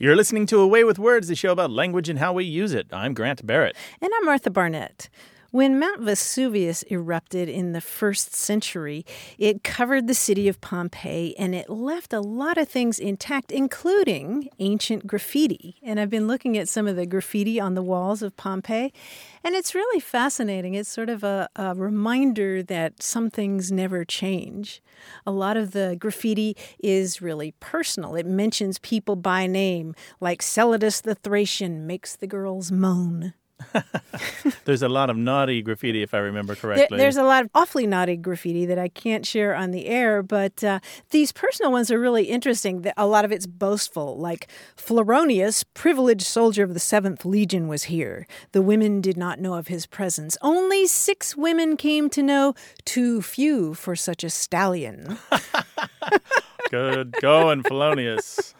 You're listening to Away With Words, the show about language and how we use it. I'm Grant Barrett. And I'm Martha Barnett. When Mount Vesuvius erupted in the 1st century, it covered the city of Pompeii, and it left a lot of things intact, including ancient graffiti. And I've been looking at some of the graffiti on the walls of Pompeii, and it's really fascinating. It's sort of a reminder that some things never change. A lot of the graffiti is really personal. It mentions people by name, like Celadus the Thracian makes the girls moan. There's a lot of naughty graffiti, if I remember correctly. There's a lot of awfully naughty graffiti that I can't share on the air, but these personal ones are really interesting. A lot of it's boastful, like Floronius, privileged soldier of the 7th Legion, was here. The women did not know of his presence. Only 6 women came to know, too few for such a stallion. Good going, Floronius.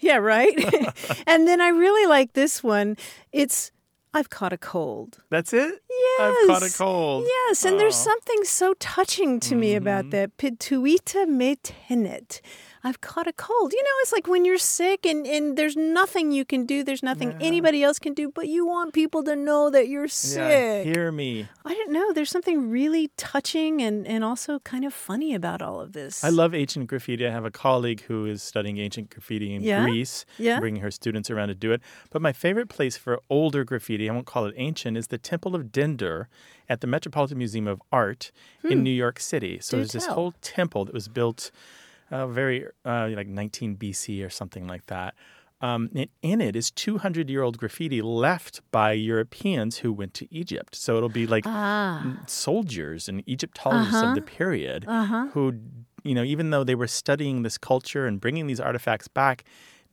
Yeah, right? And then I really like this one. It's I've caught a cold. That's it? Yes. I've caught a cold. Yes, and there's something so touching to me about that. Pituita me tenet. I've caught a cold. You know, it's like when you're sick and there's nothing you can do, there's nothing anybody else can do, but you want people to know that you're sick. Yeah, hear me. I don't know. There's something really touching and also kind of funny about all of this. I love ancient graffiti. I have a colleague who is studying ancient graffiti in Greece, bringing her students around to do it. But my favorite place for older graffiti, I won't call it ancient, is the Temple of Dendur at the Metropolitan Museum of Art in New York City. So This whole temple that was built like 19 BC or something like that. And in it is 200-year-old graffiti left by Europeans who went to Egypt. So it'll be like soldiers and Egyptologists of the period who, you know, even though they were studying this culture and bringing these artifacts back,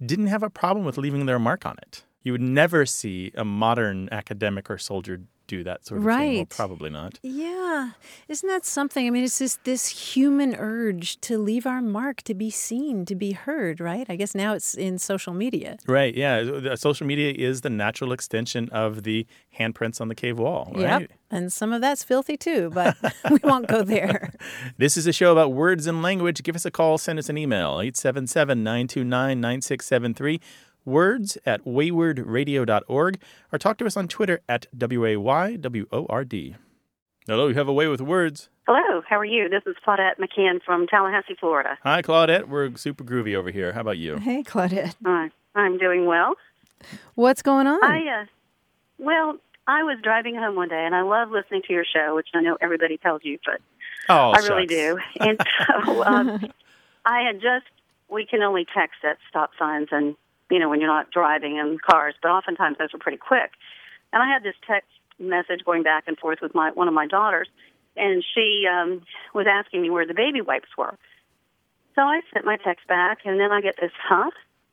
didn't have a problem with leaving their mark on it. You would never see a modern academic or soldier do that sort of thing. Well, probably not. Yeah. Isn't that something? I mean, it's just this human urge to leave our mark, to be seen, to be heard, right? I guess now it's in social media. Right, yeah. Social media is the natural extension of the handprints on the cave wall, right? Yep. And some of that's filthy too, but we won't go there. This is a show about words and language. Give us a call. Send us an email, 877-929-9673. words@waywordradio.org, or talk to us on Twitter at WAYWORD. Hello, you have a way with words. Hello, how are you? This is Claudette McCann from Tallahassee, Florida. Hi, Claudette. We're super groovy over here. How about you? Hey, Claudette. Hi. I'm doing well. What's going on? I was driving home one day, and I love listening to your show, which I know everybody tells you, but really do. And so we can only text at stop signs and you know, when you're not driving in cars, but oftentimes those are pretty quick. And I had this text message going back and forth with one of my daughters, and she was asking me where the baby wipes were. So I sent my text back, and then I get this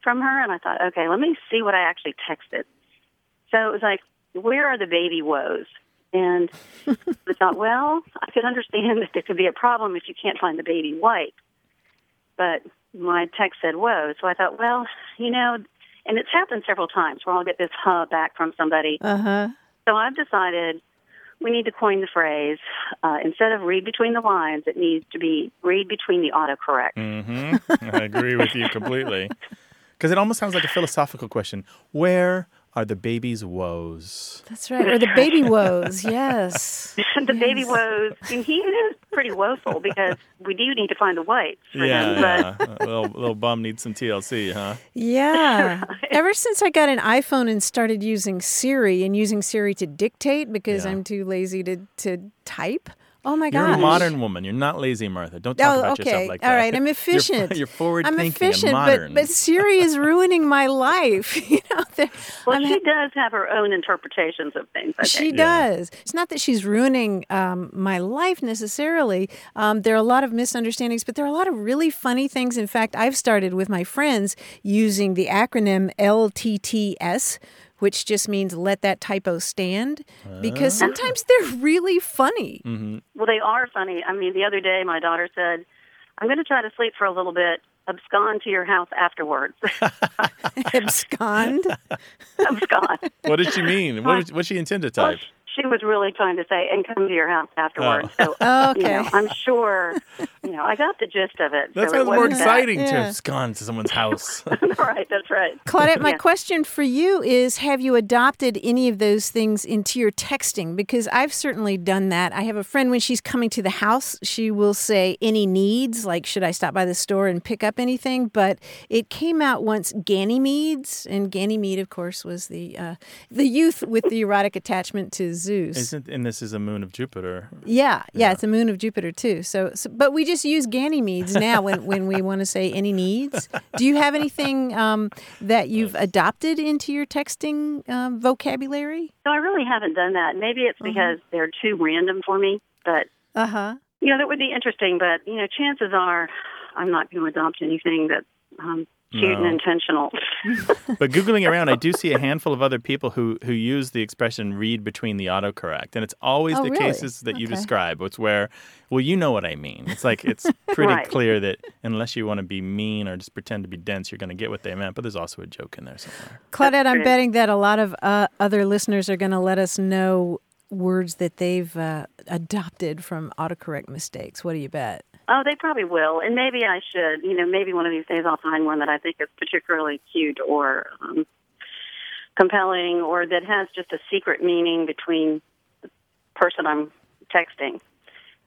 from her, and I thought, okay, let me see what I actually texted. So it was like, where are the baby woes? And I thought, well, I could understand that there could be a problem if you can't find the baby wipe, but my text said, whoa. So I thought, well, you know, and it's happened several times where I'll get this back from somebody. So I've decided we need to coin the phrase, instead of read between the lines, it needs to be read between the autocorrect. I agree with you completely. Because it almost sounds like a philosophical question. Where are the baby's woes? That's right. Or the baby woes, yes. Baby woes. And he is pretty woeful because we do need to find the wipes. Yeah. Little bum needs some TLC, huh? Yeah. Right. Ever since I got an iPhone and started using Siri to dictate because I'm too lazy to type. Oh, my gosh. You're a modern woman. You're not lazy, Martha. Don't talk about yourself like that. All right. I'm efficient. You're forward-thinking and modern. But Siri is ruining my life. You know, she does have her own interpretations of things, I think. She does. It's not that she's ruining my life necessarily. There are a lot of misunderstandings, but there are a lot of really funny things. In fact, I've started with my friends using the acronym LTTS, which just means let that typo stand, because sometimes they're really funny. Mm-hmm. Well, they are funny. I mean, the other day my daughter said, I'm going to try to sleep for a little bit, abscond to your house afterwards. Abscond? Abscond. What did she mean? What she intend to type? Well, she was really trying to say, and come to your house afterwards. So, okay. You know, I'm sure you know, I got the gist of it. That sounds more exciting to sconce to someone's house. Right, that's right. Claudette, my question for you is, have you adopted any of those things into your texting? Because I've certainly done that. I have a friend, when she's coming to the house, she will say any needs, like should I stop by the store and pick up anything? But it came out once Ganymedes, and Ganymede, of course, was the youth with the erotic attachment to Zeus. And this is a moon of Jupiter. Yeah, it's a moon of Jupiter, too. So but we just use Ganymedes now when we want to say any needs. Do you have anything that you've adopted into your texting vocabulary? No, I really haven't done that. Maybe it's because they're too random for me. But, you know, that would be interesting. But, you know, chances are I'm not going to adopt anything that's cute and intentional. But Googling around, I do see a handful of other people who use the expression read between the autocorrect. And it's always cases that you describe. It's where, well, you know what I mean. It's like it's pretty clear that unless you want to be mean or just pretend to be dense, you're going to get what they meant. But there's also a joke in there somewhere. Claudette, I'm betting that a lot of other listeners are going to let us know words that they've adopted from autocorrect mistakes. What do you bet? Oh, they probably will, and maybe I should. You know, maybe one of these days I'll find one that I think is particularly cute or compelling, or that has just a secret meaning between the person I'm texting,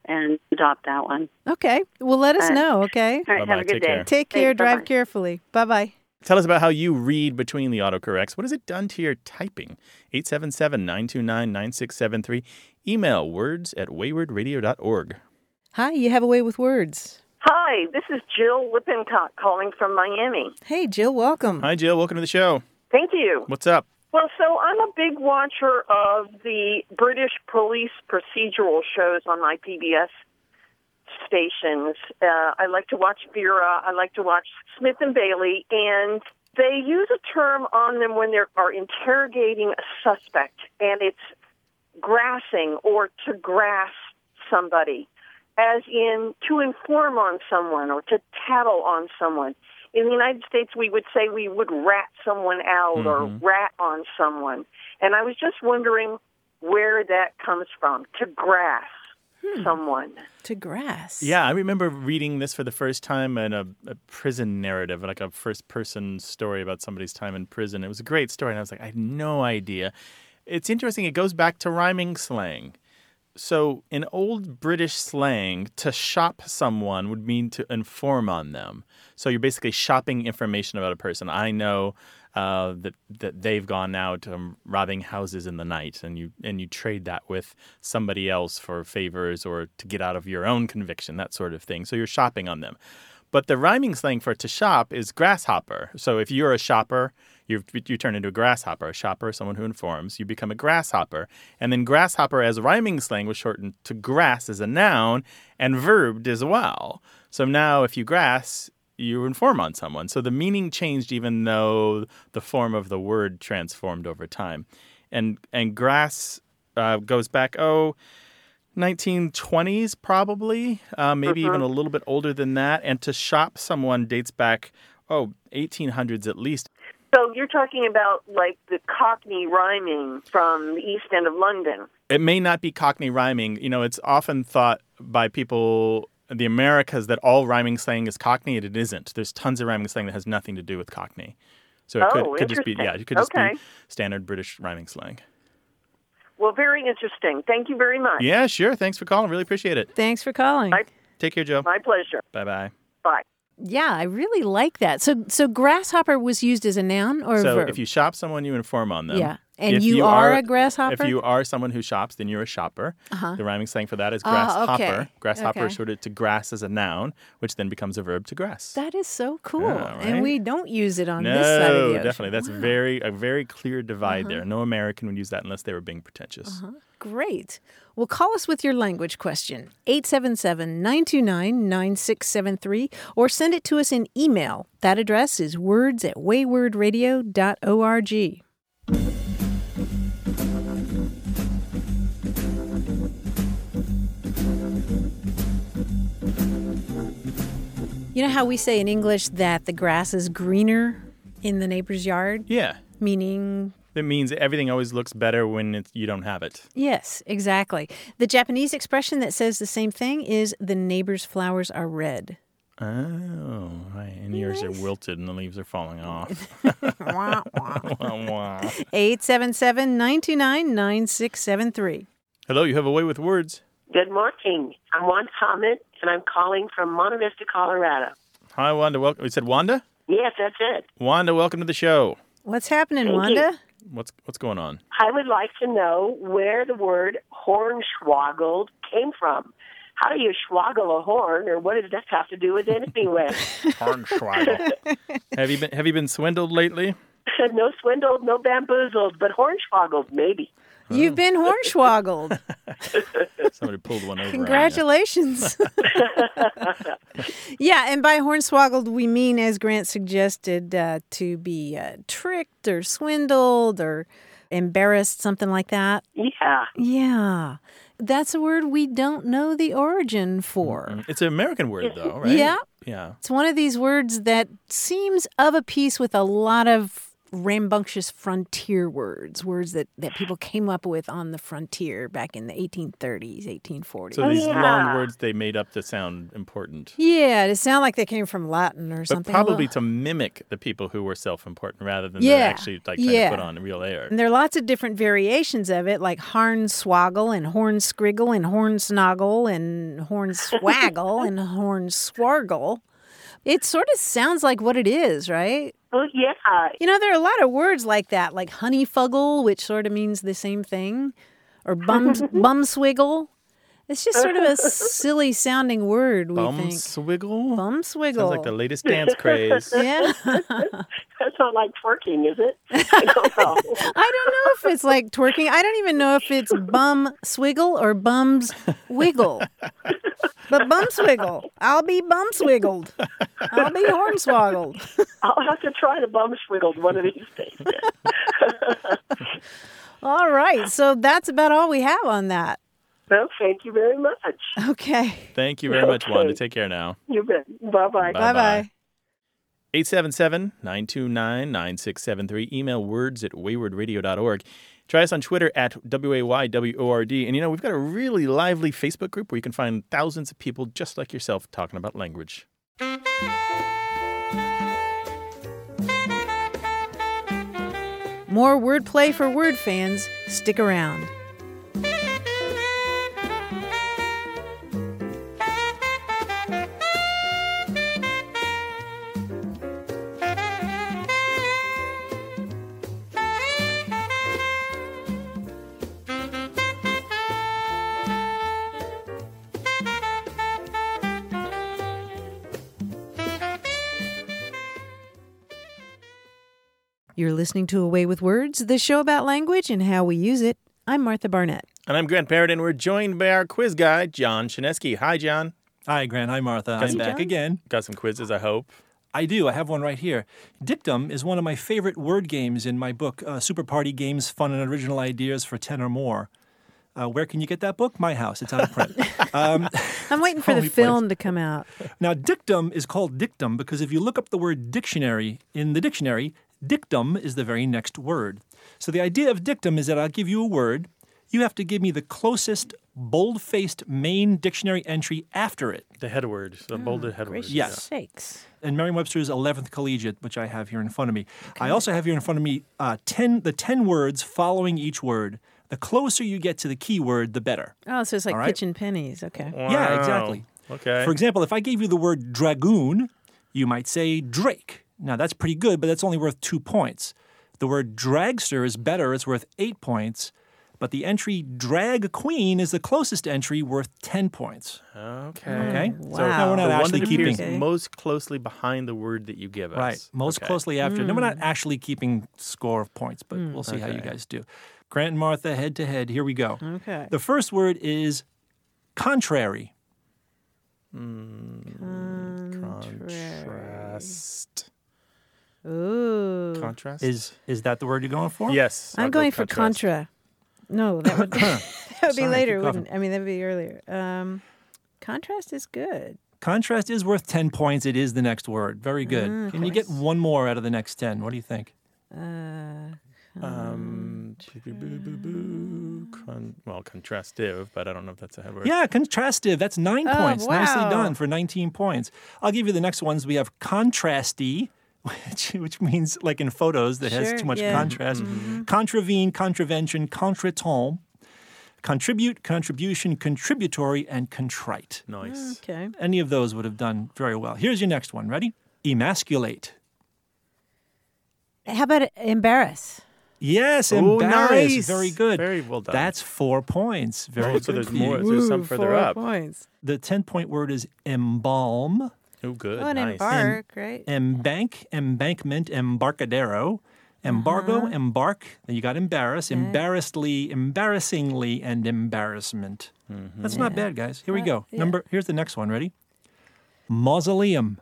and adopt that one. Okay. Well, let us know, okay? All right, have a good day. Take care. Thanks, drive carefully. Bye-bye. Tell us about how you read between the autocorrects. What has it done to your typing? 877-929-9673. Email words@waywardradio.org. Hi, you have a way with words. Hi, this is Jill Lippincott calling from Miami. Hey, Jill, welcome. Hi, Jill, welcome to the show. Thank you. What's up? Well, so I'm a big watcher of the British police procedural shows on my PBS stations. I like to watch Vera. I like to watch Smith and Bailey, and they use a term on them when they are interrogating a suspect, and it's grassing, or to grass somebody, as in to inform on someone or to tattle on someone. In the United States, we would say we would rat someone out or rat on someone. And I was just wondering where that comes from, to grass someone. To grass. Yeah, I remember reading this for the first time in a prison narrative, like a first-person story about somebody's time in prison. It was a great story, and I was like, I had no idea. It's interesting. It goes back to rhyming slang. So in old British slang, to shop someone would mean to inform on them. So you're basically shopping information about a person. I know that they've gone out robbing houses in the night, and you trade that with somebody else for favors or to get out of your own conviction, that sort of thing. So you're shopping on them. But the rhyming slang for to shop is grasshopper. So if you're a shopper, you turn into a grasshopper. A shopper, someone who informs, you become a grasshopper. And then grasshopper as rhyming slang was shortened to grass as a noun and verbed as well. So now if you grass, you inform on someone. So the meaning changed even though the form of the word transformed over time. And grass goes back, 1920s probably, maybe even a little bit older than that. And to shop someone dates back, 1800s at least. So you're talking about like the Cockney rhyming from the East End of London. It may not be Cockney rhyming. You know, it's often thought by people in the Americas that all rhyming slang is Cockney, and it isn't. There's tons of rhyming slang that has nothing to do with Cockney. So it could just be, it could just be standard British rhyming slang. Well, very interesting. Thank you very much. Yeah, sure. Thanks for calling. Really appreciate it. Thanks for calling. Take care, Joe. My pleasure. Bye-bye. Bye. Yeah, I really like that. So grasshopper was used as a noun or a verb? So if you shop someone, you inform on them. Yeah. And if you are a grasshopper? If you are someone who shops, then you're a shopper. Uh-huh. The rhyming slang for that is grasshopper. Okay. Grasshopper is shorted to grass as a noun, which then becomes a verb to grass. That is so cool. Yeah, right? And we don't use it on this side of the ocean. No, definitely. That's a very clear divide there. No American would use that unless they were being pretentious. Uh-huh. Great. Well, call us with your language question, 877-929-9673, or send it to us in email. That address is words@waywardradio.org. You know how we say in English that the grass is greener in the neighbor's yard? Yeah. Meaning That means everything always looks better when you don't have it. Yes, exactly. The Japanese expression that says the same thing is the neighbor's flowers are red. Oh, right. And yours are wilted and the leaves are falling off. 877-929-9673. Hello, you have a way with words. Good morning. I'm Wanda Hammett, and I'm calling from Monte Vista, Colorado. Hi, Wanda. Welcome. You said Wanda? Yes, that's it. Wanda, welcome to the show. What's happening, Wanda? What's going on? I would like to know where the word hornswoggled came from. How do you swoggle a horn, or what does that have to do with anything? Hornswoggle. Have you been swindled lately? No swindled, no bamboozled, but hornswoggled maybe. Oh. You've been hornswoggled. Somebody pulled one over. Congratulations. Yeah, and by hornswoggled, we mean, as Grant suggested, to be tricked or swindled or embarrassed, something like that. Yeah. Yeah. That's a word we don't know the origin for. Mm-hmm. It's an American word, though, right? Yeah. Yeah. It's one of these words that seems of a piece with a lot of rambunctious frontier words that people came up with on the frontier back in the 1830s, 1840s. So these long words they made up to sound important. Yeah, to sound like they came from Latin or something. But probably to mimic the people who were self-important rather than they're actually trying to put on real air. And there are lots of different variations of it, like harnswoggle and hornscriggle and hornsnoggle and hornswaggle and hornswargle. It sort of sounds like what it is, right? Well, yeah. You know, there are a lot of words like that, like honeyfuggle, which sort of means the same thing, or bumswiggle. It's just sort of a silly-sounding word, we think. Bumswiggle? Bumswiggle. Sounds like the latest dance craze. Yeah. That's not like twerking, is it? I don't know if it's like twerking. I don't even know if it's bumswiggle or bumswiggle. But bumswiggle. I'll be bumswiggled. I'll be hornswoggled. I'll have to try the bumswiggled one of these days. All right. So that's about all we have on that. Well, thank you very much. Okay. Thank you very much, Wanda. Take care now. You bet. Bye-bye. Bye-bye. 877-929-9673. Email words@waywardradio.org. Try us on Twitter at WAYWORD. And, we've got a really lively Facebook group where you can find thousands of people just like yourself talking about language. More wordplay for word fans. Stick around. You're listening to Away With Words, the show about language and how we use it. I'm Martha Barnett. And I'm Grant Barrett, and we're joined by our quiz guy, John Chinesky. Hi, John. Hi, Grant. Hi, Martha. I'm back again. Got some quizzes, I hope. I do. I have one right here. Dictum is one of my favorite word games in my book, Super Party Games, Fun and Original Ideas for 10 or More. Where can you get that book? My house. It's out of print. I'm waiting for the film to come out. Now, dictum is called dictum because if you look up the word dictionary in the dictionary, dictum is the very next word. So the idea of dictum is that I'll give you a word. You have to give me the closest bold-faced main dictionary entry after it. The head word, the bolded head word. Yes. Sakes. And Merriam-Webster's 11th Collegiate, which I have here in front of me. Okay. I also have here in front of me the 10 words following each word. The closer you get to the key word, the better. Oh, so it's like pitching pennies. Okay. Wow. Yeah, exactly. Okay. For example, if I gave you the word dragoon, you might say Drake. Now, that's pretty good, but that's only worth 2 points. The word dragster is better. It's worth 8 points. But the entry drag queen is the closest entry worth 10 points. Okay. Wow. So now we're not actually keeping most closely behind the word that you give us. Right. Most closely after. No, we're not actually keeping score of points, but we'll see how you guys do. Grant and Martha, head to head. Here we go. Okay. The first word is contrary. Contrast. Ooh. Contrast? Is that the word you're going for? Yes. I'm going for contra. No, that would be later, wouldn't it? I mean, that would be earlier. Contrast is good. Contrast is worth 10 points. It is the next word. Very good. Can you get one more out of the next 10? What do you think? Contrastive, but I don't know if that's a head word. Yeah, contrastive. That's 9 points. Wow. Nicely done for 19 points. I'll give you the next ones. We have contrasty, which means like in photos that has too much contrast. Mm-hmm. Contravene, contravention, contretemps. Contribute, contribution, contributory, and contrite. Nice. Okay. Any of those would have done very well. Here's your next one. Ready? Emasculate. How about embarrass? Yes, embarrass. Nice. Very good. Very well done. That's 4 points. Very good. So there's more. There's some further up. 4 points. The 10-point word is embalm. Oh, good. Oh, nice. Embark, right? Embank, embankment, embarcadero. Embargo, embark, then you got embarrass, embarrassedly, embarrassingly, and embarrassment. Mm-hmm. That's not bad, guys. Here we go. Yeah. Here's the next one. Ready? Mausoleum.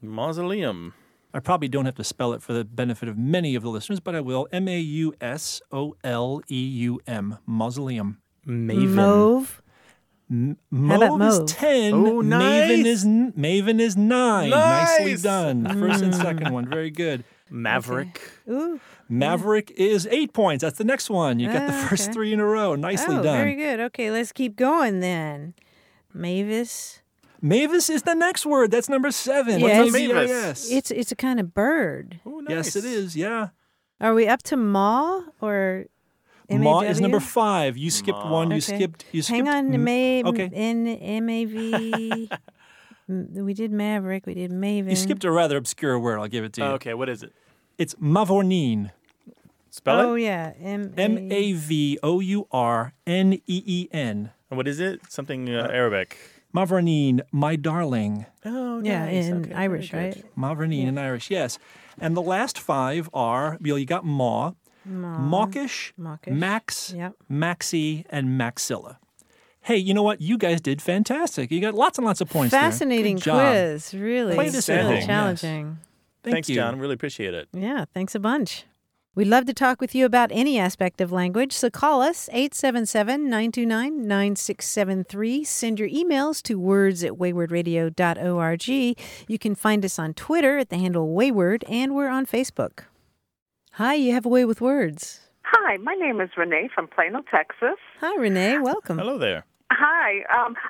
Mausoleum. I probably don't have to spell it for the benefit of many of the listeners, but I will. M-A-U-S-O-L-E-U-M. Mausoleum. Maven. Mauve. Mauve is 10. Oh, nice. Maven is 9. Nice. Nicely done. First and second one. Very good. Maverick. Okay. Ooh, Maverick is 8 points. That's the next one. You got the first 3 in a row. Nicely done. Very good. Okay, let's keep going then. Mavis. Mavis is the next word. That's number 7. Yes. What's a mavis? Yes. It's a kind of bird. Oh, nice. Yes, it is. Yeah. Are we up to maw or M-A-W? Maw is number 5. You skipped one. Okay. You skipped. Hang on. M-A-V. We did maverick. We did maven. You skipped a rather obscure word. I'll give it to you. Okay, what is it? It's mavourneen. Spell it? Oh, yeah. M-A-V-O-U-R-N-E-E-N. And what is it? Something Arabic. Mavourneen, my darling. Oh, nice. Yeah, in Irish, right? Mavourneen in Irish, yes. And the last 5 are, you got maw, mawkish, max, maxi, and maxilla. Hey, you know what? You guys did fantastic. You got lots and lots of points. Fascinating quiz, really. Quite challenging. Yes. Thanks, John. Really appreciate it. Yeah, thanks a bunch. We'd love to talk with you about any aspect of language, so call us 877-929-9673. Send your emails to words@waywardradio.org. You can find us on Twitter at the handle Wayward, and we're on Facebook. Hi, you have a way with words. Hi, my name is Renee from Plano, Texas. Hi, Renee. Welcome. Hello there. Hi.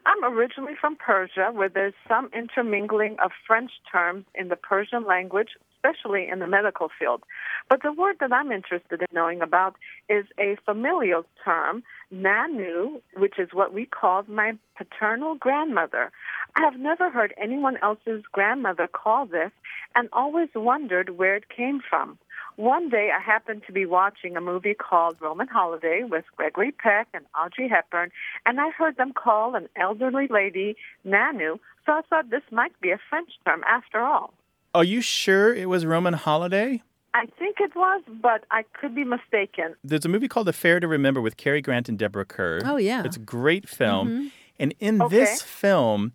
I'm originally from Persia, where there's some intermingling of French terms in the Persian language, especially in the medical field. But the word that I'm interested in knowing about is a familial term, nanu, which is what we called my paternal grandmother. I have never heard anyone else's grandmother call this and always wondered where it came from. One day, I happened to be watching a movie called Roman Holiday with Gregory Peck and Audrey Hepburn, and I heard them call an elderly lady Nanu, so I thought this might be a French term after all. Are you sure it was Roman Holiday? I think it was, but I could be mistaken. There's a movie called Affair to Remember with Cary Grant and Deborah Kerr. Oh, yeah. It's a great film. Mm-hmm. And in this film,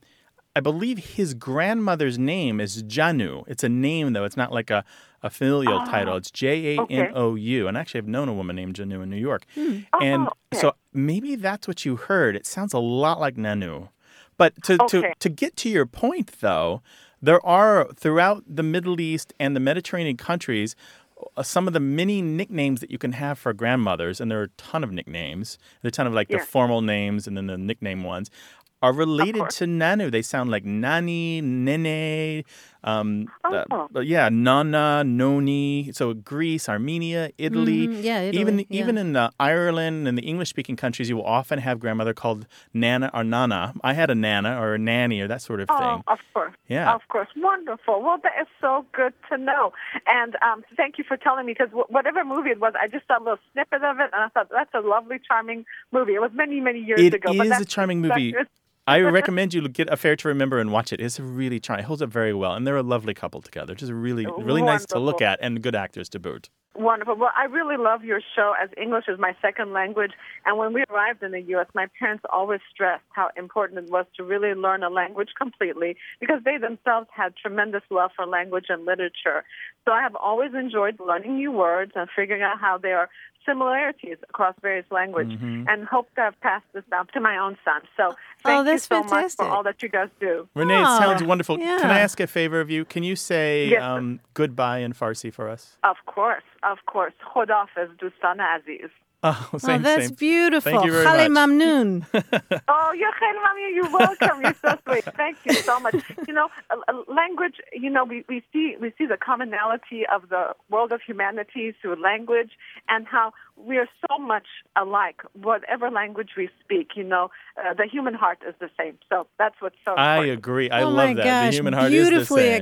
I believe his grandmother's name is Janu. It's a name, though. It's not like a filial title. It's Janou. And actually, I've known a woman named Janu in New York. Mm. So maybe that's what you heard. It sounds a lot like Nanu. But to get to your point, though, there are, throughout the Middle East and the Mediterranean countries, some of the many nicknames that you can have for grandmothers, and there are a ton of nicknames. There are a ton of the formal names and then the nickname ones. Are related to Nanu. They sound like Nani, Nene, Nana, Noni. So Greece, Armenia, Italy. Mm-hmm. Yeah, Italy. Even in Ireland and the English-speaking countries, you will often have grandmother called Nana or Nana. I had a Nana or a Nanny or that sort of thing. Oh, of course. Yeah. Of course. Wonderful. Well, that is so good to know. And thank you for telling me, because whatever movie it was, I just saw a little snippet of it, and I thought, that's a lovely, charming movie. It was many, many years ago. It is a charming movie. I recommend you get Affair to Remember and watch it. It's really charming. It holds up very well. And they're a lovely couple together. Just really, really nice to look at, and good actors to boot. Wonderful. Well, I really love your show, as English is my second language. And when we arrived in the U.S., my parents always stressed how important it was to really learn a language completely, because they themselves had tremendous love for language and literature. So I have always enjoyed learning new words and figuring out how they are similarities across various languages, and hope to have passed this down to my own son. So thank you so much for all that you guys do. Renee, it sounds wonderful. Yeah. Can I ask a favor of you? Can you say goodbye in Farsi for us? Of course. of course, Khodafez doostan aziz. Oh, that's beautiful. Thank you very much. Mamnoon. Oh, you're welcome. You're so sweet. Thank you so much. You know, language, you know, we see the commonality of the world of humanity through language and how we are so much alike, whatever language we speak, you know, the human heart is the same. So that's what's so important. I agree. I love that. Gosh, the human heart is the same.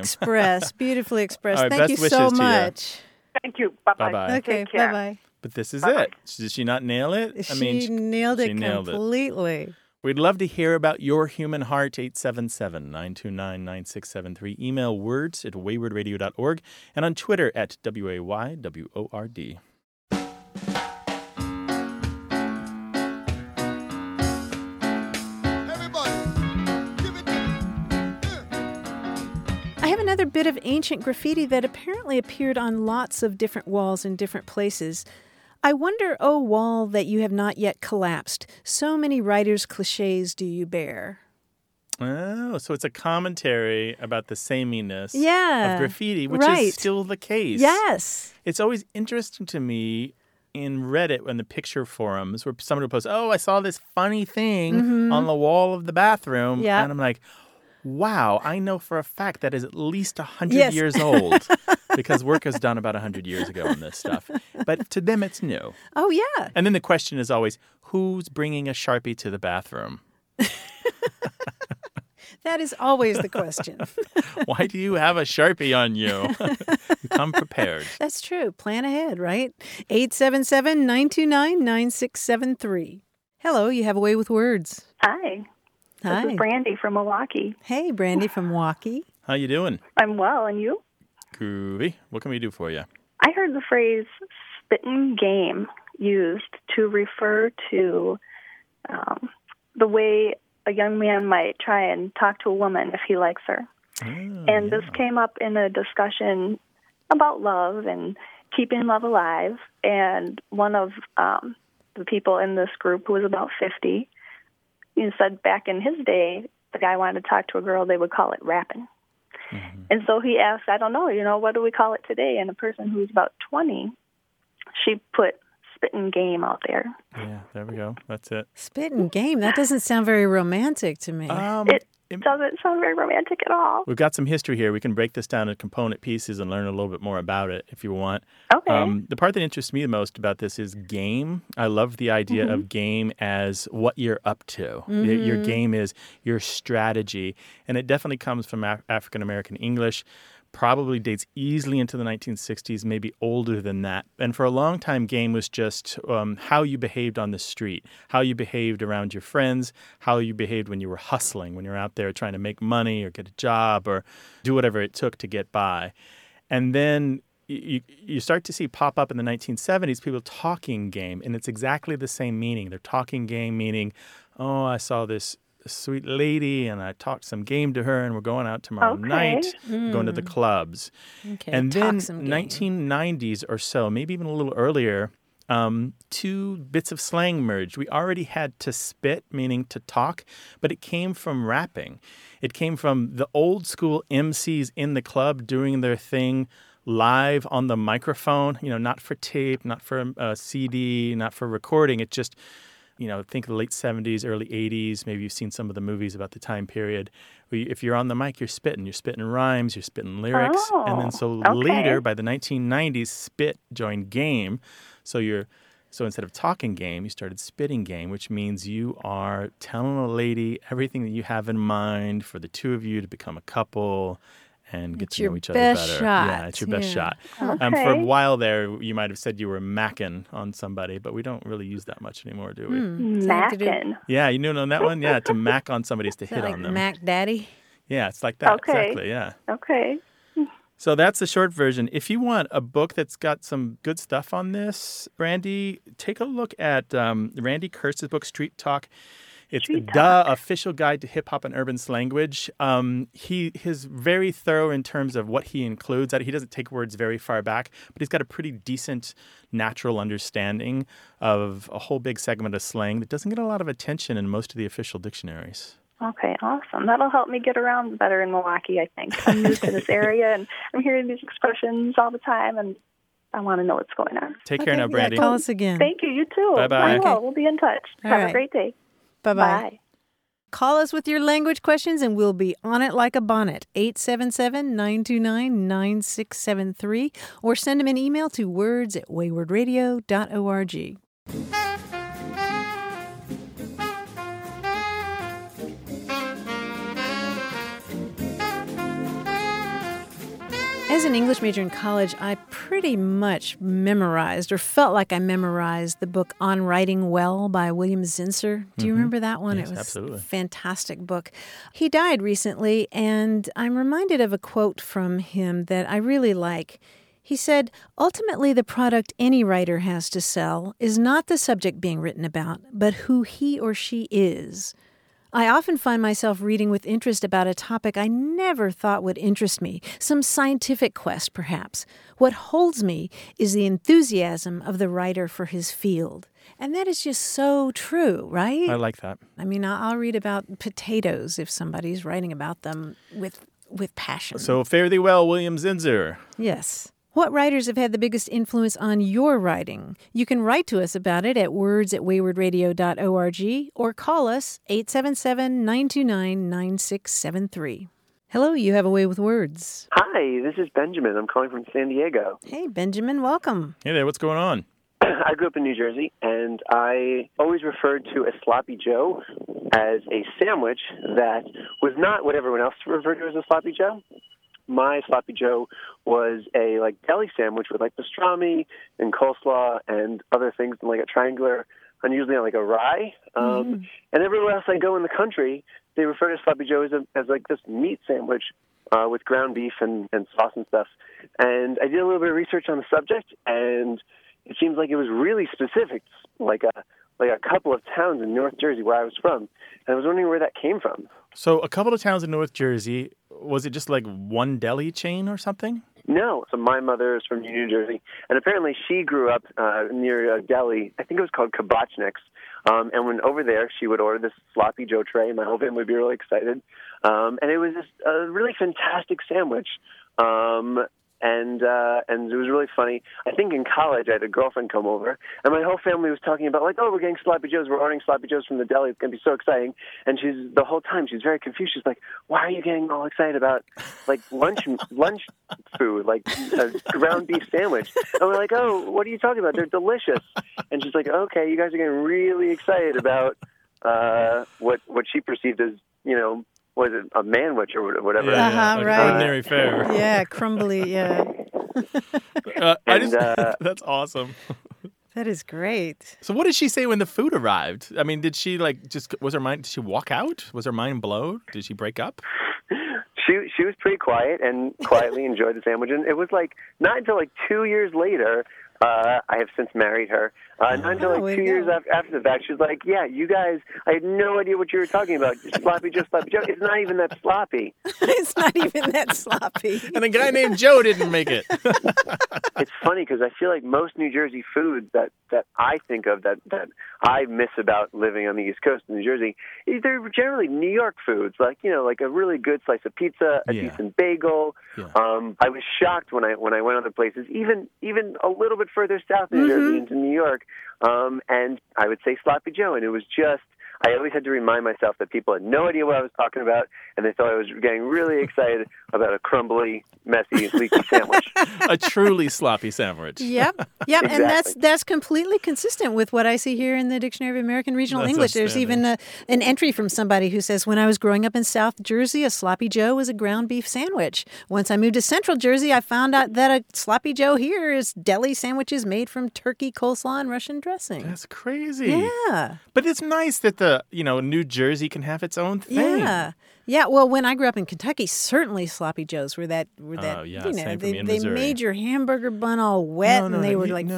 Beautifully expressed. Right, thank you so much. You. Thank you. Bye-bye. Bye-bye. Okay, bye-bye. But this is it. Did she not nail it? She nailed it completely. We'd love to hear about your human heart, 877-929-9673. Email words@waywardradio.org and on Twitter at WAYWORD. Another bit of ancient graffiti that apparently appeared on lots of different walls in different places. I wonder, oh wall that you have not yet collapsed, so many writers' cliches do you bear. Oh, so it's a commentary about the sameness of graffiti, which is still the case. Yes. It's always interesting to me in Reddit and the picture forums where someone will post, oh, I saw this funny thing on the wall of the bathroom. Yep. And I'm like, wow, I know for a fact that is at least 100 years old because work was done about 100 years ago on this stuff. But to them, it's new. Oh, yeah. And then the question is always, who's bringing a Sharpie to the bathroom? That is always the question. Why do you have a Sharpie on you? You come prepared. That's true. Plan ahead, right? 877-929-9673. Hello, you have a way with words. Hi. Hi. This is Brandy from Milwaukee. Hey, Brandy from Milwaukee. How you doing? I'm well, and you? Groovy. What can we do for you? I heard the phrase spittin' game used to refer to the way a young man might try and talk to a woman if he likes her. Oh, and this came up in a discussion about love and keeping love alive. And one of the people in this group, who was about 50, he said back in his day, the guy wanted to talk to a girl, they would call it rapping. Mm-hmm. And so he asked, I don't know, you know, what do we call it today? And a person who's about 20, she put spittin' game out there. Yeah, there we go. That's it. Spittin' game? That doesn't sound very romantic to me. It doesn't sound very romantic at all. We've got some history here. We can break this down into component pieces and learn a little bit more about it if you want. Okay. The part that interests me the most about this is game. I love the idea of game as what you're up to. Mm-hmm. Your game is your strategy. And it definitely comes from African-American English. Probably dates easily into the 1960s, maybe older than that. And for a long time, game was just how you behaved on the street, how you behaved around your friends, how you behaved when you were hustling, when you're out there trying to make money or get a job or do whatever it took to get by. And then you start to see pop up in the 1970s people talking game, and it's exactly the same meaning. They're talking game, meaning, oh, I saw this sweet lady and I talked some game to her and we're going out tomorrow night, going to the clubs. Okay. And then 1990s or so, maybe even a little earlier, two bits of slang merged. We already had to spit, meaning to talk, but it came from rapping. It came from the old school MCs in the club doing their thing live on the microphone, you know, not for tape, not for a CD, not for recording. It just... You know, think of the late 70s, early 80s. Maybe you've seen some of the movies about the time period. If you're on the mic, you're spitting rhymes, you're spitting lyrics. Oh, and then so later, by the 1990s, spit joined game. So instead of talking game, you started spitting game, which means you are telling a lady everything that you have in mind for the two of you to become a couple and get to know each other better. Yeah, it's your best shot. Okay. For a while there, you might have said you were mackin' on somebody, but we don't really use that much anymore, do we? Mackin'. Yeah, you knew on that one? Yeah, to mack on somebody is to hit on them. Mac daddy? Yeah, it's like that. Okay. Exactly, yeah. Okay. So that's the short version. If you want a book that's got some good stuff on this, Brandy, take a look at Randy Kurtz's book, Street Talk. It's the official guide to hip-hop and urban slanguage. He's very thorough in terms of what he includes. He doesn't take words very far back, but he's got a pretty decent natural understanding of a whole big segment of slang that doesn't get a lot of attention in most of the official dictionaries. Okay, awesome. That'll help me get around better in Milwaukee, I think. I'm new to this area, and I'm hearing these expressions all the time, and I want to know what's going on. Take care now, Brandy. Yeah, call us again. Thank you. You too. Bye-bye. Okay. Well, we'll be in touch. Have a great day. Bye-bye. Bye. Call us with your language questions, and we'll be on it like a bonnet, 877-929-9673, or send them an email to words@waywardradio.org. As an English major in college, I pretty much memorized, or felt like I memorized, the book On Writing Well by William Zintzer. Do you remember that one? Yes, it was absolutely a fantastic book. He died recently, and I'm reminded of a quote from him that I really like. He said, "Ultimately, the product any writer has to sell is not the subject being written about, but who he or she is. I often find myself reading with interest about a topic I never thought would interest me, some scientific quest, perhaps. What holds me is the enthusiasm of the writer for his field." And that is just so true, right? I like that. I mean, I'll read about potatoes if somebody's writing about them with passion. So fare thee well, William Zintzer. Yes. What writers have had the biggest influence on your writing? You can write to us about it at words@waywardradio.org or call us 877-929-9673. Hello, you have a way with words. Hi, this is Benjamin. I'm calling from San Diego. Hey, Benjamin, welcome. Hey there, what's going on? I grew up in New Jersey, and I always referred to a sloppy joe as a sandwich that was not what everyone else referred to as a sloppy joe. My sloppy joe was a deli sandwich with pastrami and coleslaw and other things, and a triangular, unusually on a rye. And everywhere else I go in the country, they refer to sloppy joe as this meat sandwich with ground beef and sauce and stuff. And I did a little bit of research on the subject, and it seems like it was really specific, like a couple of towns in North Jersey where I was from. And I was wondering where that came from. So a couple of towns in North Jersey, was it just one deli chain or something? No. So my mother is from New Jersey, and apparently she grew up near a deli. I think it was called Kibachnik's. And when over there, she would order this sloppy joe tray, and my whole family would be really excited. And it was a really fantastic sandwich. And it was really funny. I think in college, I had a girlfriend come over, and my whole family was talking about, we're getting sloppy joes, we're ordering sloppy joes from the deli, it's going to be so exciting. And the whole time, she's very confused. She's like, why are you getting all excited about, lunch food, a ground beef sandwich? And we're like, oh, what are you talking about? They're delicious. And she's like, okay, you guys are getting really excited about what she perceived as, was it a manwich or whatever? Yeah, right. Ordinary fare. Yeah, crumbly, yeah. That's awesome. That is great. So what did she say when the food arrived? I mean, did she, did she walk out? Was her mind blown? Did she break up? She was pretty quiet and quietly enjoyed the sandwich. And it was, not until, 2 years later, I have since married her. Not until 2 years after the fact, she was like, yeah, you guys, I had no idea what you were talking about. Sloppy Joe. It's not even that sloppy. It's not even that sloppy. And a guy named Joe didn't make it. It's funny because I feel like most New Jersey foods that I think of that I miss about living on the East Coast of New Jersey, they're generally New York foods, a really good slice of pizza, a decent bagel. Yeah. I was shocked when I went other places, even a little bit further south in New Jersey into New York, and I would say sloppy joe, and it was just, I always had to remind myself that people had no idea what I was talking about, and they thought I was getting really excited about a crumbly, messy, leaky sandwich. A truly sloppy sandwich. Yep, exactly. And that's completely consistent with what I see here in the Dictionary of American Regional English. There's even an entry from somebody who says, when I was growing up in South Jersey, a sloppy joe was a ground beef sandwich. Once I moved to Central Jersey, I found out that a sloppy joe here is deli sandwiches made from turkey, coleslaw, and Russian dressing. That's crazy. Yeah. But it's nice that New Jersey can have its own thing. Yeah. Well, when I grew up in Kentucky, certainly sloppy joes were that. They made your hamburger bun all wet,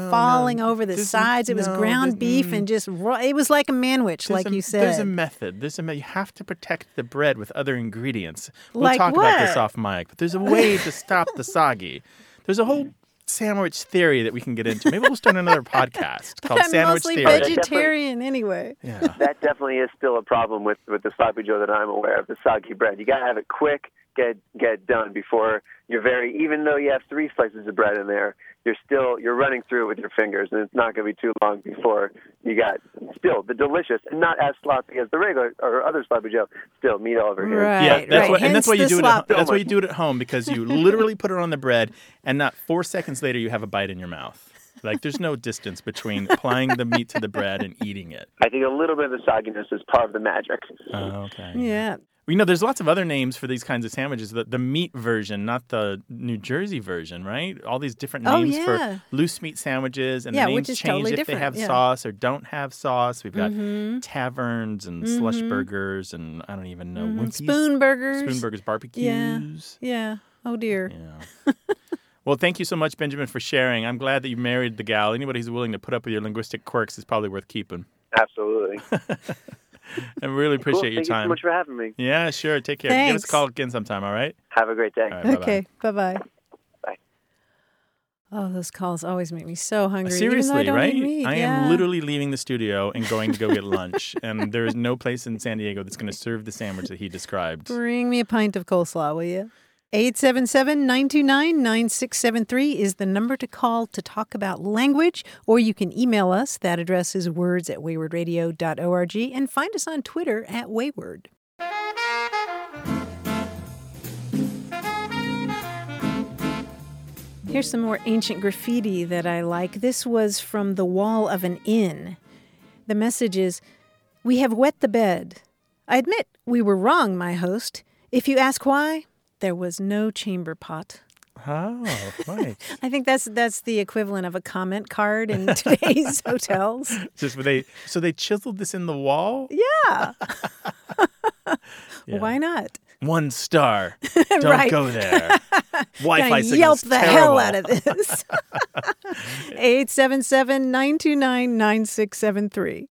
falling over the sides. It was ground beef and just it was like a manwich, you said. There's a method. You have to protect the bread with other ingredients. We'll talk about this off mic, but there's a way to stop the soggy. There's a whole sandwich theory that we can get into. Maybe we'll start another podcast called Sandwich Theory. I'm mostly vegetarian anyway. Yeah. That definitely is still a problem with the sloppy joe that I'm aware of, the soggy bread. You got to have it quick. get done before you're even though you have three slices of bread in there, you're running through it with your fingers, and it's not going to be too long before you got still the delicious, and not as sloppy as the regular or other sloppy Joe, still meat all over here. Right, yeah, that's right. What, and that's why you do it. That's why you do it at home, because you literally put it on the bread, and not 4 seconds later you have a bite in your mouth. Like, there's no distance between applying the meat to the bread and eating it. I think a little bit of the sogginess is part of the magic. Oh, okay. Yeah. Well, you know, there's lots of other names for these kinds of sandwiches. The meat version, not the New Jersey version, right? All these different names for loose meat sandwiches, and the names change totally if they have sauce or don't have sauce. We've got taverns and slush burgers, and I don't even know. Spoon burgers. Spoon burgers, barbecues. Yeah. Oh, dear. Yeah. Well, thank you so much, Benjamin, for sharing. I'm glad that you married the gal. Anybody who's willing to put up with your linguistic quirks is probably worth keeping. Absolutely. I really appreciate your time. Thank you so much for having me. Yeah, sure. Take care. Thanks. Give us a call again sometime, all right? Have a great day. All right, okay, bye-bye. Bye. Oh, those calls always make me so hungry. Seriously, right? I am literally leaving the studio and going to go get lunch, and there is no place in San Diego that's going to serve the sandwich that he described. Bring me a pint of coleslaw, will you? 877-929-9673 is the number to call to talk about language, or you can email us. That address is words@waywardradio.org, and find us on Twitter @Wayward. Here's some more ancient graffiti that I like. This was from the wall of an inn. The message is, "We have wet the bed. I admit we were wrong, my host. If you ask why, there was no chamber pot." Oh, right. I think that's the equivalent of a comment card in today's hotels. So they chiseled this in the wall? Yeah. Yeah. Why not? 1 star. Don't go there. Wi-Fi signal's yelp the terrible. Hell out of this. 877-929-9673.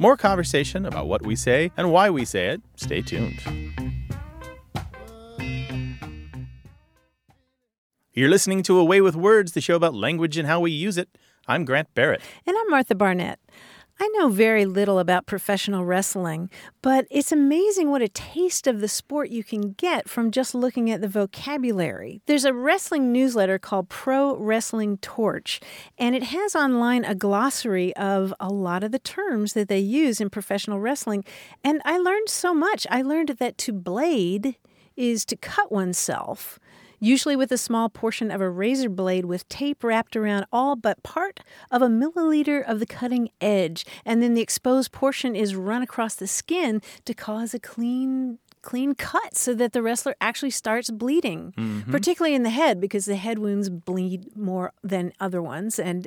More conversation about what we say and why we say it. Stay tuned. You're listening to Away with Words, the show about language and how we use it. I'm Grant Barrett. And I'm Martha Barnett. I know very little about professional wrestling, but it's amazing what a taste of the sport you can get from just looking at the vocabulary. There's a wrestling newsletter called Pro Wrestling Torch, and it has online a glossary of a lot of the terms that they use in professional wrestling, and I learned so much. I learned that to blade is to cut oneself, usually with a small portion of a razor blade with tape wrapped around all but part of a milliliter of the cutting edge. And then the exposed portion is run across the skin to cause a clean cut so that the wrestler actually starts bleeding, particularly in the head, because the head wounds bleed more than other ones. And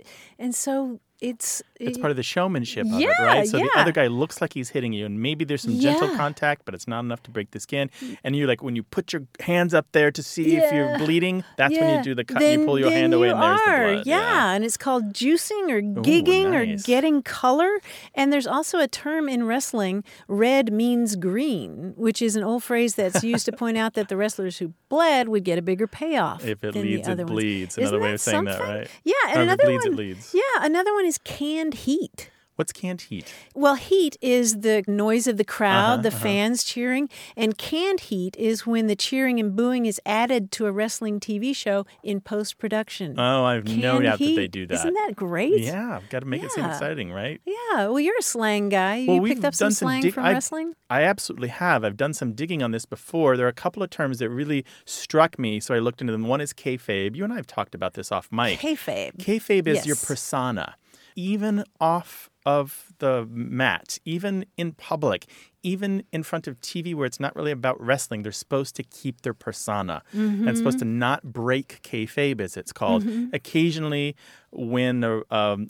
so it's part of the showmanship of it, right? So the other guy looks like he's hitting you, and maybe there's some gentle contact, but it's not enough to break the skin. And you're like, when you put your hands up there to see if you're bleeding, that's when you do the cut. Then, you pull your hand away, and there's the blood. Yeah, and it's called juicing or gigging or getting color. And there's also a term in wrestling, red means green, which is an old phrase that's used to point out that the wrestlers who bled would get a bigger payoff. If it leads, it bleeds. Another way of saying that, right? Yeah, and another one. Yeah, another one is canned heat. What's canned heat? Well, heat is the noise of the crowd, the fans cheering, and canned heat is when the cheering and booing is added to a wrestling TV show in post-production. Oh, I have no doubt that they do that. Isn't that great? Yeah, I've got to make it seem exciting, right? Yeah, well, you're a slang guy. Well, you picked up some slang from wrestling? I absolutely have. I've done some digging on this before. There are a couple of terms that really struck me, so I looked into them. One is kayfabe. You and I have talked about this off mic. Kayfabe. Kayfabe is your persona. Even off of the mat, even in public, even in front of TV where it's not really about wrestling, they're supposed to keep their persona. And it's supposed to not break kayfabe, as it's called. Occasionally, when a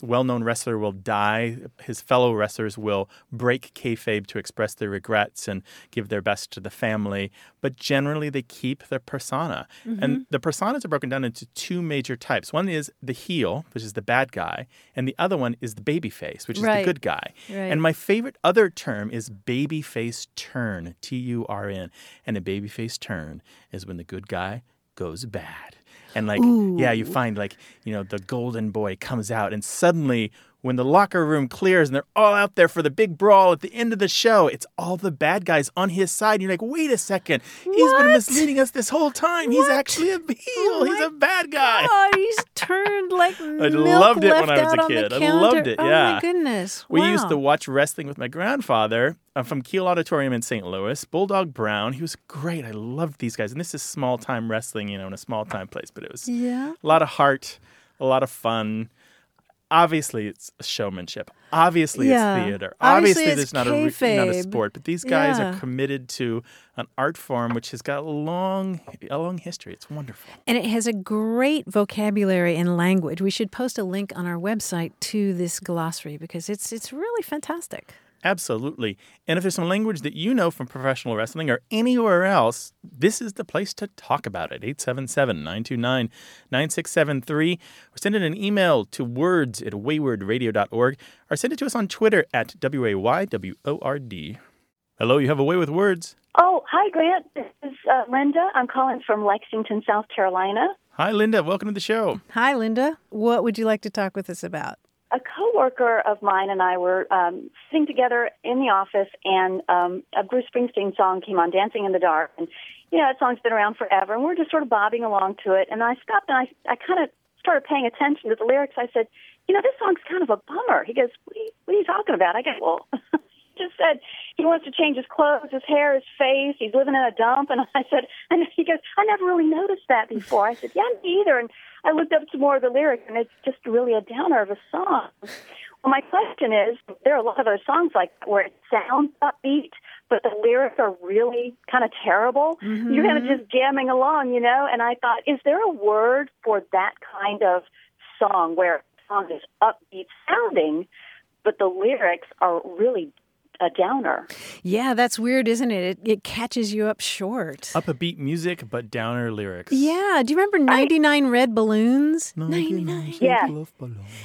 well-known wrestler will die, his fellow wrestlers will break kayfabe to express their regrets and give their best to the family. But generally, they keep their persona. And the personas are broken down into two major types. One is the heel, which is the bad guy, and the other one is the baby face, which is the good guy. And my favorite other term is baby face turn, T-U-R-N. And a baby face turn is when the good guy goes bad. And you find the golden boy comes out, and suddenly when the locker room clears and they're all out there for the big brawl at the end of the show, it's all the bad guys on his side. And you're like, wait a second. He's been misleading us this whole time. What? He's actually a heel. Oh, he's a bad guy. God, he's turned like milk. I loved it when I was a kid. I loved it, yeah. Oh, my goodness. Wow. We used to watch wrestling with my grandfather from Kiel Auditorium in St. Louis. Bulldog Brown. He was great. I loved these guys. And this is small-time wrestling, you know, in a small-time place. But it was a lot of heart, a lot of fun. Obviously, it's showmanship. Obviously, it's theater. Obviously there's not a sport. But these guys are committed to an art form which has got a long history. It's wonderful. And it has a great vocabulary and language. We should post a link on our website to this glossary because it's really fantastic. Absolutely. And if there's some language that you know from professional wrestling or anywhere else, this is the place to talk about it. 877-929-9673. Or send in an email to words@waywordradio.org or send it to us on Twitter at WAYWORD. Hello, you have a way with words. Oh, hi, Grant. This is Linda. I'm calling from Lexington, South Carolina. Hi, Linda. Welcome to the show. Hi, Linda. What would you like to talk with us about? A coworker of mine and I were sitting together in the office, and a Bruce Springsteen song came on, Dancing in the Dark. And, you know, that song's been around forever, and we're just sort of bobbing along to it. And I stopped, and I kind of started paying attention to the lyrics. I said, you know, this song's kind of a bummer. He goes, what are you talking about? I go, well, he just said he wants to change his clothes, his hair, his face. He's living in a dump. And I said, and he goes, I never really noticed that before. I said, yeah, me either. And I looked up some more of the lyrics, and it's just really a downer of a song. Well, my question is, there are a lot of other songs like that where it sounds upbeat, but the lyrics are really kind of terrible. Mm-hmm. You're kind of just jamming along, you know? And I thought, is there a word for that kind of song where the song is upbeat sounding, but the lyrics are really a downer? Yeah, that's weird, isn't it? It catches you up short. Upbeat music, but downer lyrics. Yeah. Do you remember 99 Red Balloons? 99. Yeah.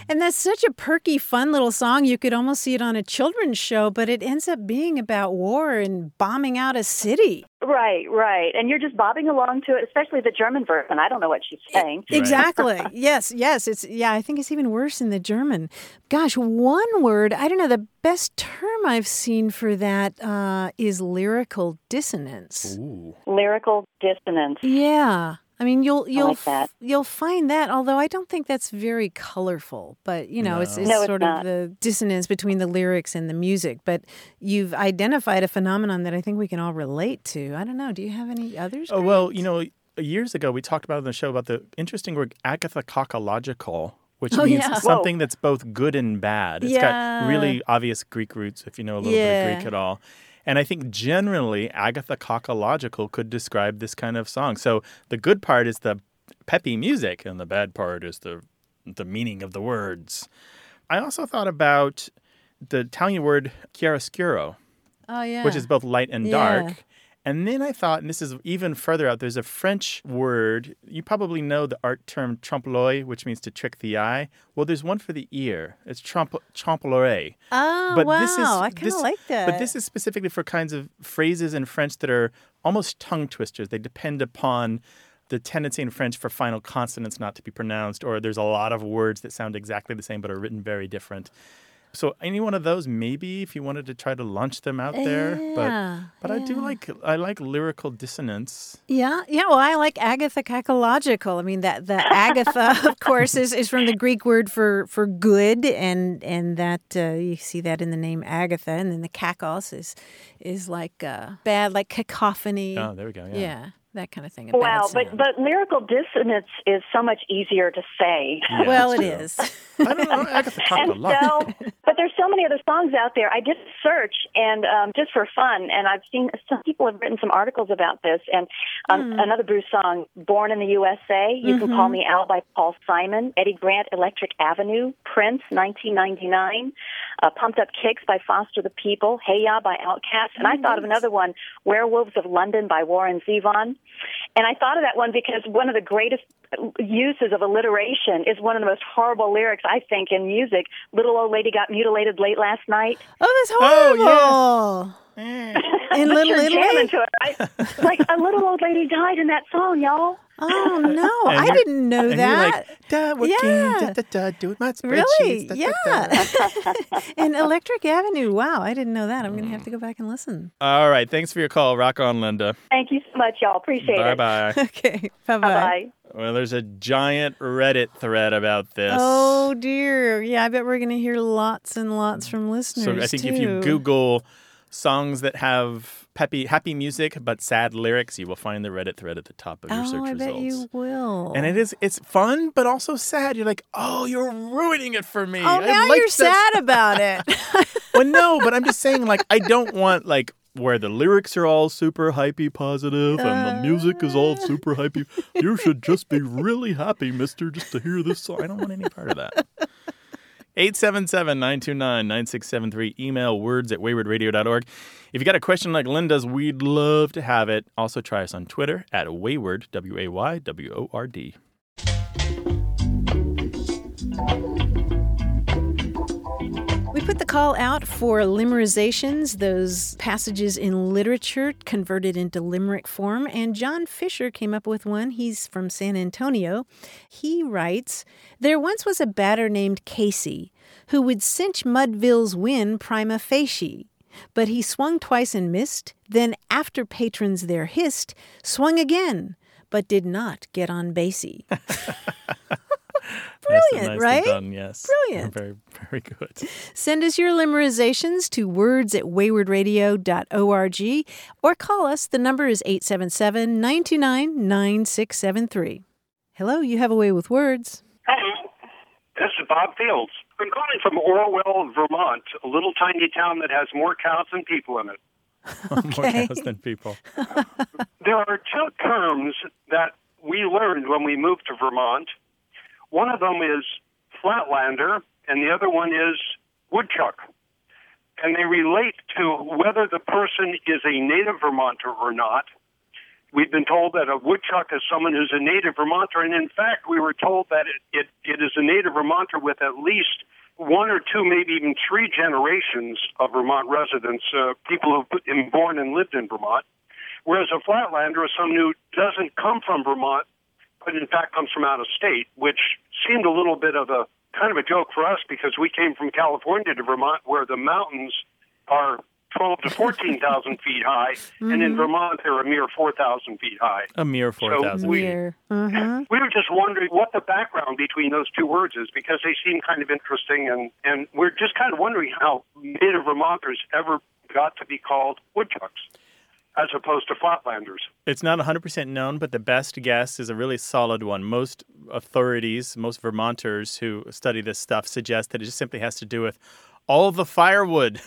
And that's such a perky, fun little song. You could almost see it on a children's show, but it ends up being about war and bombing out a city. Right, right. And you're just bobbing along to it, especially the German version. I don't know what she's saying. Exactly. Yes. I think it's even worse in the German. Gosh, one word, I don't know, the best term I've seen for that is lyrical dissonance. Ooh. Lyrical dissonance. Yeah. I mean, you'll find that, although I don't think that's very colorful. But, you know, it's sort of the dissonance between the lyrics and the music. But you've identified a phenomenon that I think we can all relate to. I don't know. Do you have any others? Oh, well, you know, years ago we talked about on the show about the interesting word agathococological, which means something that's both good and bad. It's got really obvious Greek roots, if you know a little bit of Greek at all. And I think generally agathococological could describe this kind of song. So the good part is the peppy music, and the bad part is the meaning of the words. I also thought about the Italian word chiaroscuro, which is both light and dark. Yeah. And then I thought, and this is even further out, there's a French word. You probably know the art term trompe l'oeil, which means to trick the eye. Well, there's one for the ear. It's trompe l'oreille. Oh, but wow. I kind of like that. But this is specifically for kinds of phrases in French that are almost tongue twisters. They depend upon the tendency in French for final consonants not to be pronounced, or there's a lot of words that sound exactly the same but are written very different. So any one of those, maybe, if you wanted to try to launch them out there. But I like lyrical dissonance. Yeah. Well, I like agathococological. I mean, the agatha, of course, is from the Greek word for good, and that you see that in the name Agatha. And then the kakos is like bad, like cacophony. Oh, there we go. Yeah. That kind of thing. Wow, but lyrical dissonance is so much easier to say. Yeah, well, it is. I don't know. I got to talk a lot. But there's so many other songs out there. I did a search and just for fun, and I've seen some people have written some articles about this. And another Bruce song, "Born in the USA," "You Can Call Me Out" by Paul Simon, Eddie Grant, "Electric Avenue," Prince, 1999, "Pumped Up Kicks" by Foster the People, "Hey Ya" by Outkast, and I thought of another one, "Werewolves of London" by Warren Zevon. And I thought of that one because one of the greatest uses of alliteration is one of the most horrible lyrics, I think, in music. "Little old lady got mutilated late last night." Oh, that's horrible. Oh, yes. And little old lady died in that song, y'all. Oh, no. I didn't know that. You're like, do it my spreadsheets. Really? Yeah. And Electric Avenue. Wow, I didn't know that. I'm going to have to go back and listen. All right. Thanks for your call. Rock on, Linda. Thank you so much, y'all. Appreciate it. Bye-bye. Okay. Bye-bye. Well, there's a giant Reddit thread about this. Oh, dear. Yeah, I bet we're going to hear lots and lots from listeners, too. So I think if you Google songs that have happy music but sad lyrics, you will find the Reddit thread at the top of your search results. I bet you will. And it's fun, but also sad. You're like, oh, you're ruining it for me. Oh, now you're sad about it. Well, no, but I'm just saying, like, I don't want, like, where the lyrics are all super hypey positive and the music is all super hypey. You should just be really happy, mister, just to hear this song. I don't want any part of that. 877-929-9673. Email words@waywardradio.org. If you got a question like Linda's, we'd love to have it. Also, try us on Twitter @Wayword, WAYWORD. We put the call out for limerizations, those passages in literature converted into limerick form, and John Fisher came up with one. He's from San Antonio. He writes, "There once was a batter named Casey who would cinch Mudville's win prima facie, but he swung twice and missed, then after patrons there hissed, swung again, but did not get on Basie." Brilliant, right? Done, yes. Brilliant. Very, very good. Send us your limerizations to words@waywardradio.org or call us. The number is 877-929-9673. Hello, you have a way with words. Hi, this is Bob Fields. I'm calling from Orwell, Vermont, a little tiny town that has more cows than people in it. Okay. More cows than people. There are two terms that we learned when we moved to Vermont. One of them is flatlander, and the other one is woodchuck. And they relate to whether the person is a native Vermonter or not. We've been told that a woodchuck is someone who's a native Vermonter, and in fact, we were told that it is a native Vermonter with at least one or two, maybe even three generations of Vermont residents, people who've been born and lived in Vermont, whereas a flatlander is someone who doesn't come from Vermont, but in fact comes from out of state, which seemed a little bit of a kind of a joke for us because we came from California to Vermont where the mountains are 12 to 14,000 feet high, and in Vermont they're a mere 4,000 feet high. A mere 4,000 feet. We were just wondering what the background between those two words is because they seem kind of interesting, and we're just kind of wondering how native Vermonters ever got to be called woodchucks as opposed to flatlanders. It's not 100% known, but the best guess is a really solid one. Most authorities, most Vermonters who study this stuff suggest that it just simply has to do with all the firewood.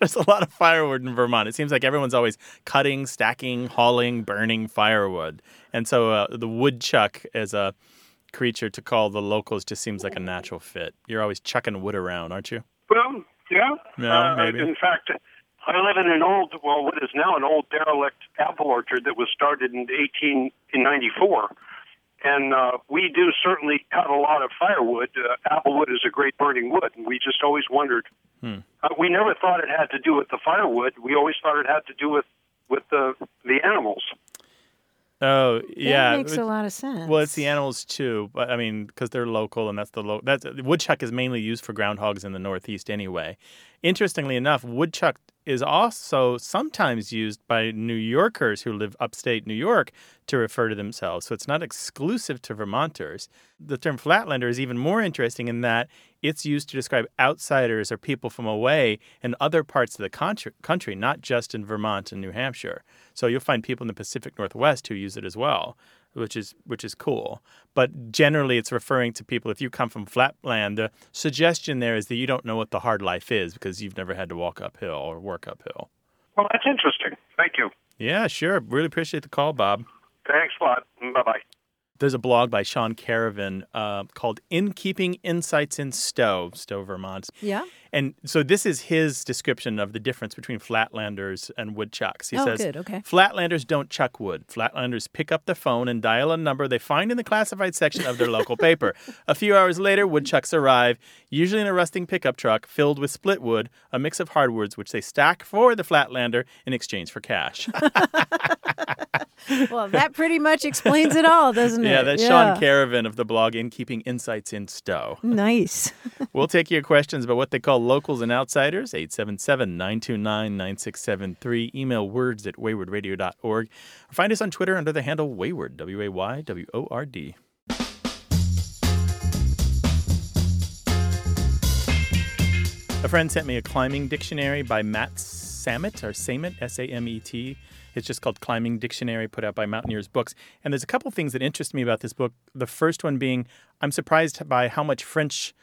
There's a lot of firewood in Vermont. It seems like everyone's always cutting, stacking, hauling, burning firewood. And so the woodchuck is a creature to call the locals just seems like a natural fit. You're always chucking wood around, aren't you? Well, yeah. Yeah, maybe. In fact, I live in an old, well, what is now an old derelict apple orchard that was started in 1894, and we do certainly cut a lot of firewood. Applewood is a great burning wood, and we just always wondered. We never thought it had to do with the firewood. We always thought it had to do with the animals. Oh, yeah. That makes a lot of sense. Well, it's the animals, too, but I mean, because they're local, and that's the local. Woodchuck is mainly used for groundhogs in the Northeast anyway. Interestingly enough, woodchuck is also sometimes used by New Yorkers who live upstate New York to refer to themselves. So it's not exclusive to Vermonters. The term flatlander is even more interesting in that it's used to describe outsiders or people from away in other parts of the country, not just in Vermont and New Hampshire. So you'll find people in the Pacific Northwest who use it as well, which is cool. But generally, it's referring to people, if you come from flatland, the suggestion there is that you don't know what the hard life is because you've never had to walk uphill or work uphill. Well, that's interesting. Thank you. Yeah, sure. Really appreciate the call, Bob. Thanks a lot. Bye-bye. There's a blog by Sean Caravan called Innkeeping Insights in Stowe, Vermont. Yeah. And so this is his description of the difference between flatlanders and woodchucks. He says, good. Okay. Flatlanders don't chuck wood. Flatlanders pick up the phone and dial a number they find in the classified section of their local paper. A few hours later, woodchucks arrive, usually in a rusting pickup truck filled with split wood, a mix of hardwoods, which they stack for the flatlander in exchange for cash. Well, that pretty much explains it all, doesn't it? Yeah, that's Sean Caravan of the blog Innkeeping Insights in Stowe. Nice. We'll take your questions about what they call locals and outsiders, 877-929-9673. Email words@waywardradio.org. Or find us on Twitter under the handle Wayward, W-A-Y-W-O-R-D. A friend sent me a climbing dictionary by Matt Samet, or Samet, S-A-M-E-T. It's just called Climbing Dictionary, put out by Mountaineers Books. And there's a couple things that interest me about this book. The first one being, I'm surprised by how much French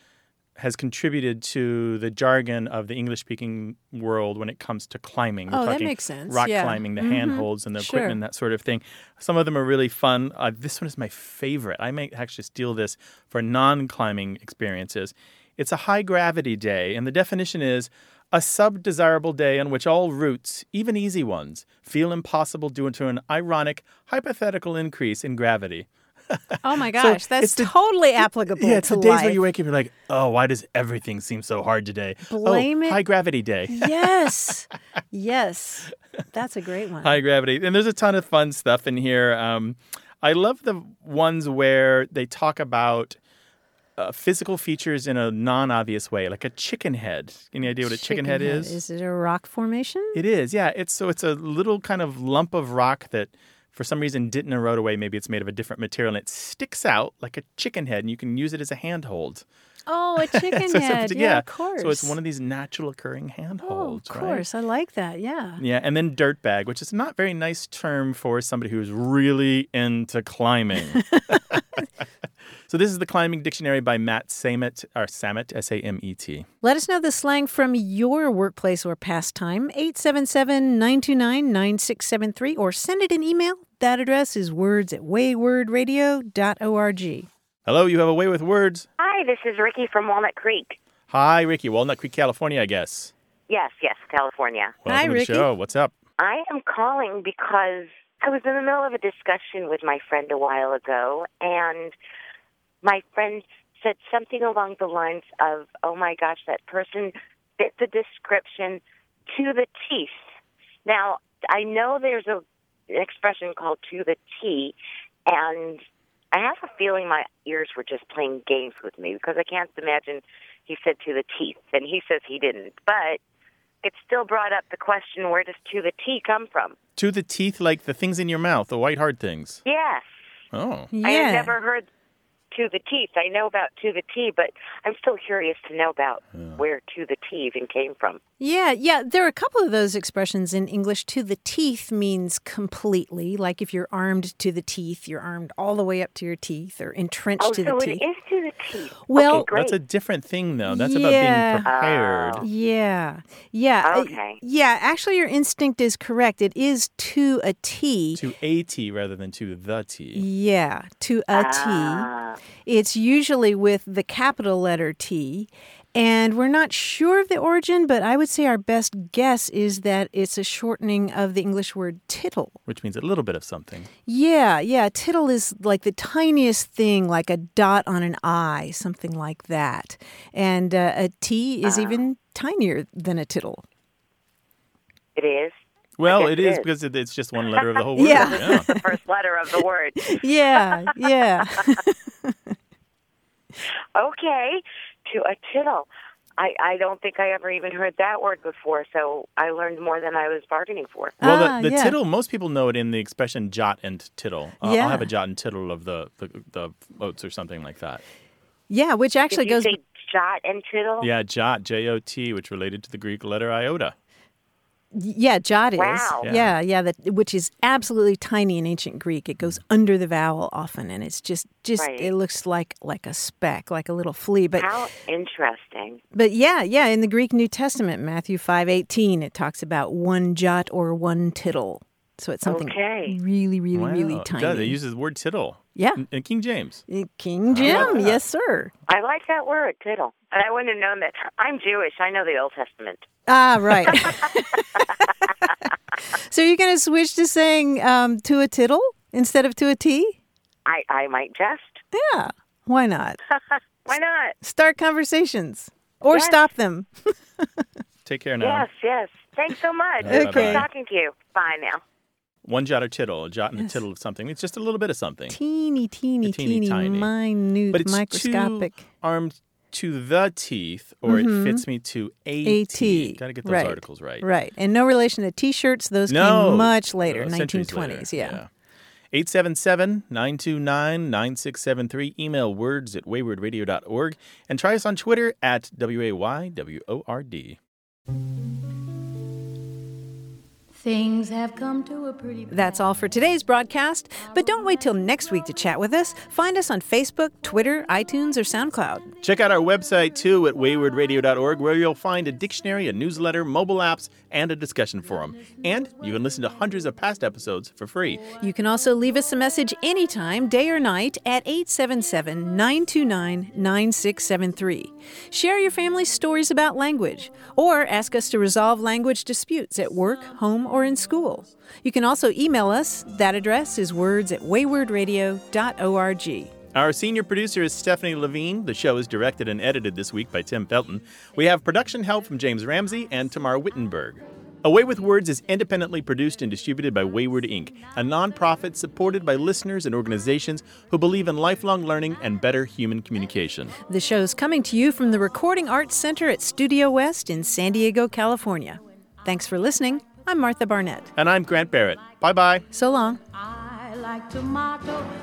has contributed to the jargon of the English-speaking world when it comes to climbing. We're talking that makes sense. Rock climbing, the handholds and the equipment, that sort of thing. Some of them are really fun. This one is my favorite. I may actually steal this for non-climbing experiences. It's a high-gravity day, and the definition is a sub-desirable day on which all routes, even easy ones, feel impossible due to an ironic, hypothetical increase in gravity. Oh, my gosh. So that's totally applicable to life. Yeah, it's the days where you wake up and you're like, oh, why does everything seem so hard today? Blame it. High gravity day. Yes. Yes. That's a great one. High gravity. And there's a ton of fun stuff in here. I love the ones where they talk about physical features in a non-obvious way, like a chicken head. Any idea what a chicken head is? Is it a rock formation? It is, yeah. It's a little kind of lump of rock that for some reason didn't erode away. Maybe it's made of a different material, and it sticks out like a chicken head, and you can use it as a handhold. Oh, a chicken head. Yeah, of course. So it's one of these natural occurring handholds, right? Oh, of course. Right? I like that, yeah. Yeah, and then dirtbag, which is not a very nice term for somebody who's really into climbing. So this is the Climbing Dictionary by Matt Samet, or Samet, S-A-M-E-T. Let us know the slang from your workplace or pastime, 877-929-9673, or send it an email. That address is words@waywardradio.org. Hello, you have a way with words. Hi, this is Ricky from Walnut Creek. Hi, Ricky. Walnut Creek, California, I guess. Yes, California. Welcome to the show. What's up? I am calling because I was in the middle of a discussion with my friend a while ago, and my friend said something along the lines of, oh, my gosh, that person fit the description to the teeth. Now, I know there's an expression called to the T, and I have a feeling my ears were just playing games with me because I can't imagine he said to the teeth, and he says he didn't. But it still brought up the question, where does to the T come from? To the teeth, like the things in your mouth, the white hard things? Yes. Oh. Yeah. I have never heard to the teeth. I know about to the T, but I'm still curious to know about where to the T even came from. Yeah. There are a couple of those expressions in English. To the teeth means completely, like if you're armed to the teeth, you're armed all the way up to your teeth, or entrenched to the teeth. Oh, so it is to the teeth. Well, okay, that's a different thing, though. That's about being prepared. Oh. Yeah. Okay. Actually, your instinct is correct. It is to a T. To a T rather than to the T. Yeah, to a T. It's usually with the capital letter T, and we're not sure of the origin, but I would say our best guess is that it's a shortening of the English word tittle. Which means a little bit of something. Yeah. Tittle is like the tiniest thing, like a dot on an I, something like that. And a T is even tinier than a tittle. It is. Well, it is because it's just one letter of the whole word. Yeah. It's the first letter of the word. Yeah. Okay, to a tittle. I don't think I ever even heard that word before, so I learned more than I was bargaining for. Well, the tittle, most people know it in the expression jot and tittle. I'll have a jot and tittle of the oats or something like that. Yeah, which actually goes... Did you say jot and tittle? Yeah, jot, J-O-T, which related to the Greek letter iota. Yeah, jot is. Wow. Yeah, which is absolutely tiny in ancient Greek. It goes under the vowel often, and it's just right. It looks like a speck, like a little flea. But how interesting. But yeah, in the Greek New Testament, Matthew 5:18, it talks about one jot or one tittle. So it's something really, really, really tiny. It uses the word tittle. Yeah. And King James. King Jim, yes, sir. I like that word, tittle. And I wouldn't have known that. I'm Jewish. I know the Old Testament. Ah, right. So you're going to switch to saying to a tittle instead of to a T? I might just. Yeah. Why not? Why not? Start conversations or stop them. Take care now. Yes. Thanks so much. Okay. Good talking to you. Bye now. One jot or tittle, a jot and a tittle of something. It's just a little bit of something. Teeny, teeny, minute, but it's microscopic. Two armed to the teeth, or it fits me to a T. Got to get those articles right. Right. And no relation to T-shirts. Those came much later, 1920s. Later. Yeah. 877-929-9673. Email words at waywardradio.org. And try us on Twitter at WAYWORD. Things have come to a pretty... That's all for today's broadcast, but don't wait till next week to chat with us. Find us on Facebook, Twitter, iTunes, or SoundCloud. Check out our website, too, at waywardradio.org, where you'll find a dictionary, a newsletter, mobile apps, and a discussion forum. And you can listen to hundreds of past episodes for free. You can also leave us a message anytime, day or night, at 877-929-9673. Share your family's stories about language, or ask us to resolve language disputes at work, home, or in school. You can also email us. That address is words@waywardradio.org. Our senior producer is Stephanie Levine. The show is directed and edited this week by Tim Felton. We have production help from James Ramsey and Tamar Wittenberg. Away with Words is independently produced and distributed by Wayward Inc., a nonprofit supported by listeners and organizations who believe in lifelong learning and better human communication. The show is coming to you from the Recording Arts Center at Studio West in San Diego, California. Thanks for listening. I'm Martha Barnett. And I'm Grant Barrett. Bye-bye. So long. I like tomato.